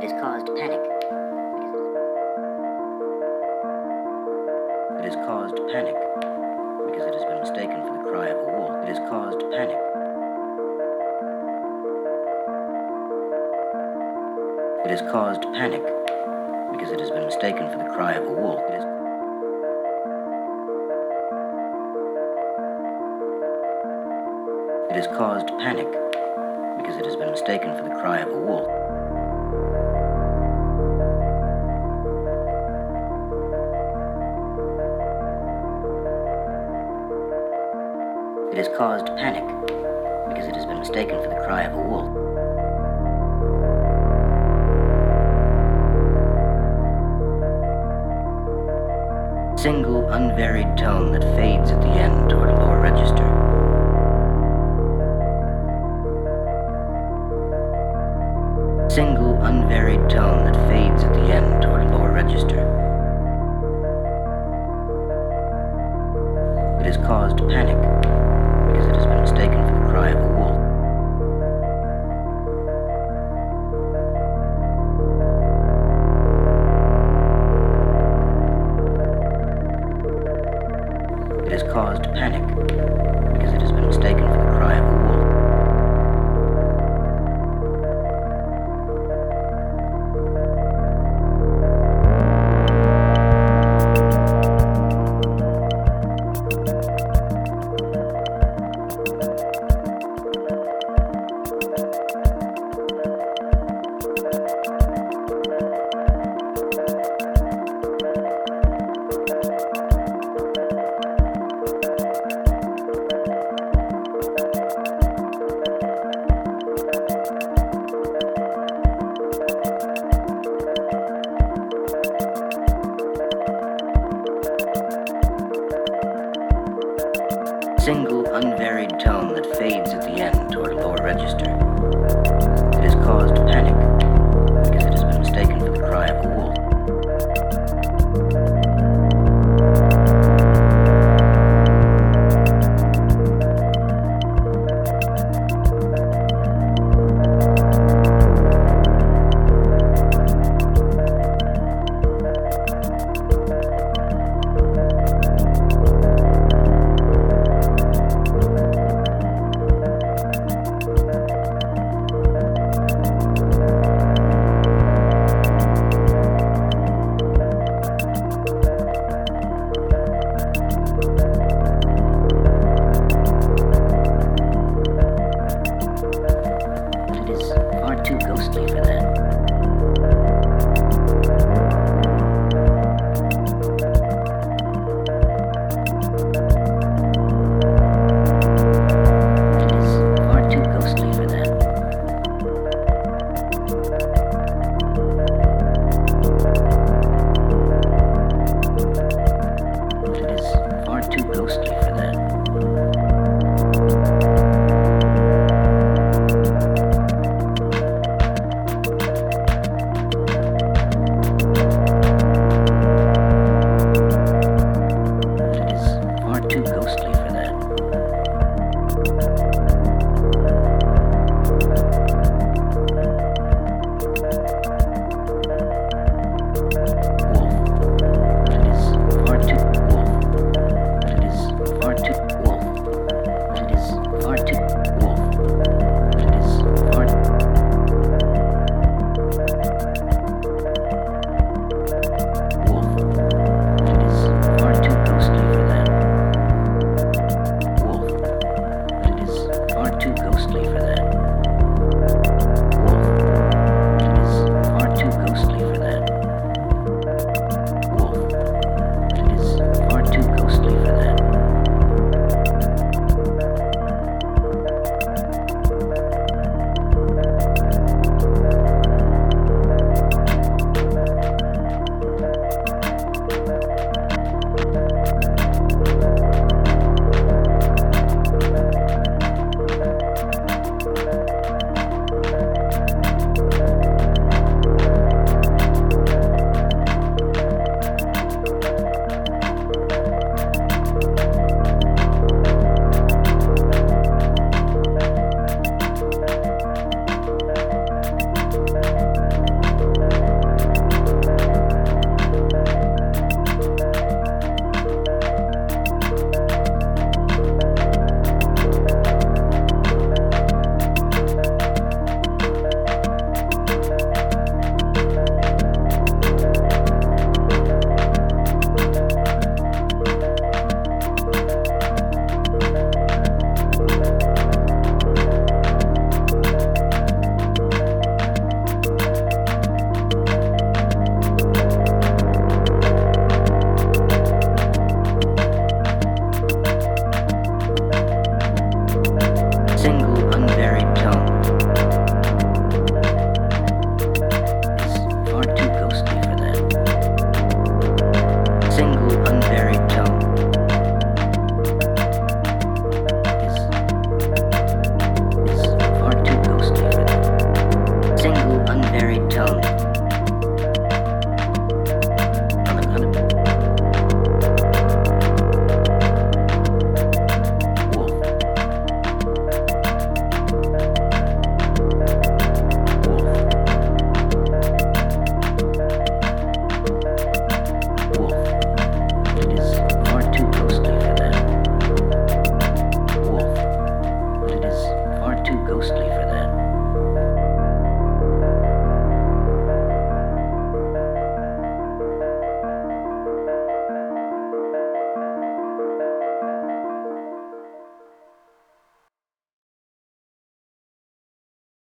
It has caused panic. It has caused panic because it has been mistaken for the cry of a wolf. It has caused panic. It has caused panic because it has been mistaken for the cry of a wolf. It has caused panic because it has been mistaken for the cry of a wolf. It has caused panic because it has been mistaken for the cry of a wolf. Single unvaried tone that fades at the end toward a lower register. Single unvaried tone that fades at the end toward a lower register. It has caused panic because it has been mistaken for the cry of a caused panic because it has been mistaken for the cry of a single unvaried tone that fades at the end toward a lower register. It has caused panic because it has been mistaken for the cry of a wolf. Too ghostly for that.